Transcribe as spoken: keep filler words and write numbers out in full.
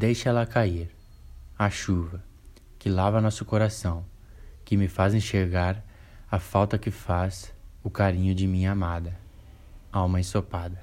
Deixa ela cair, a chuva, que lava nosso coração, que me faz enxergar a falta que faz o carinho de minha amada, alma ensopada.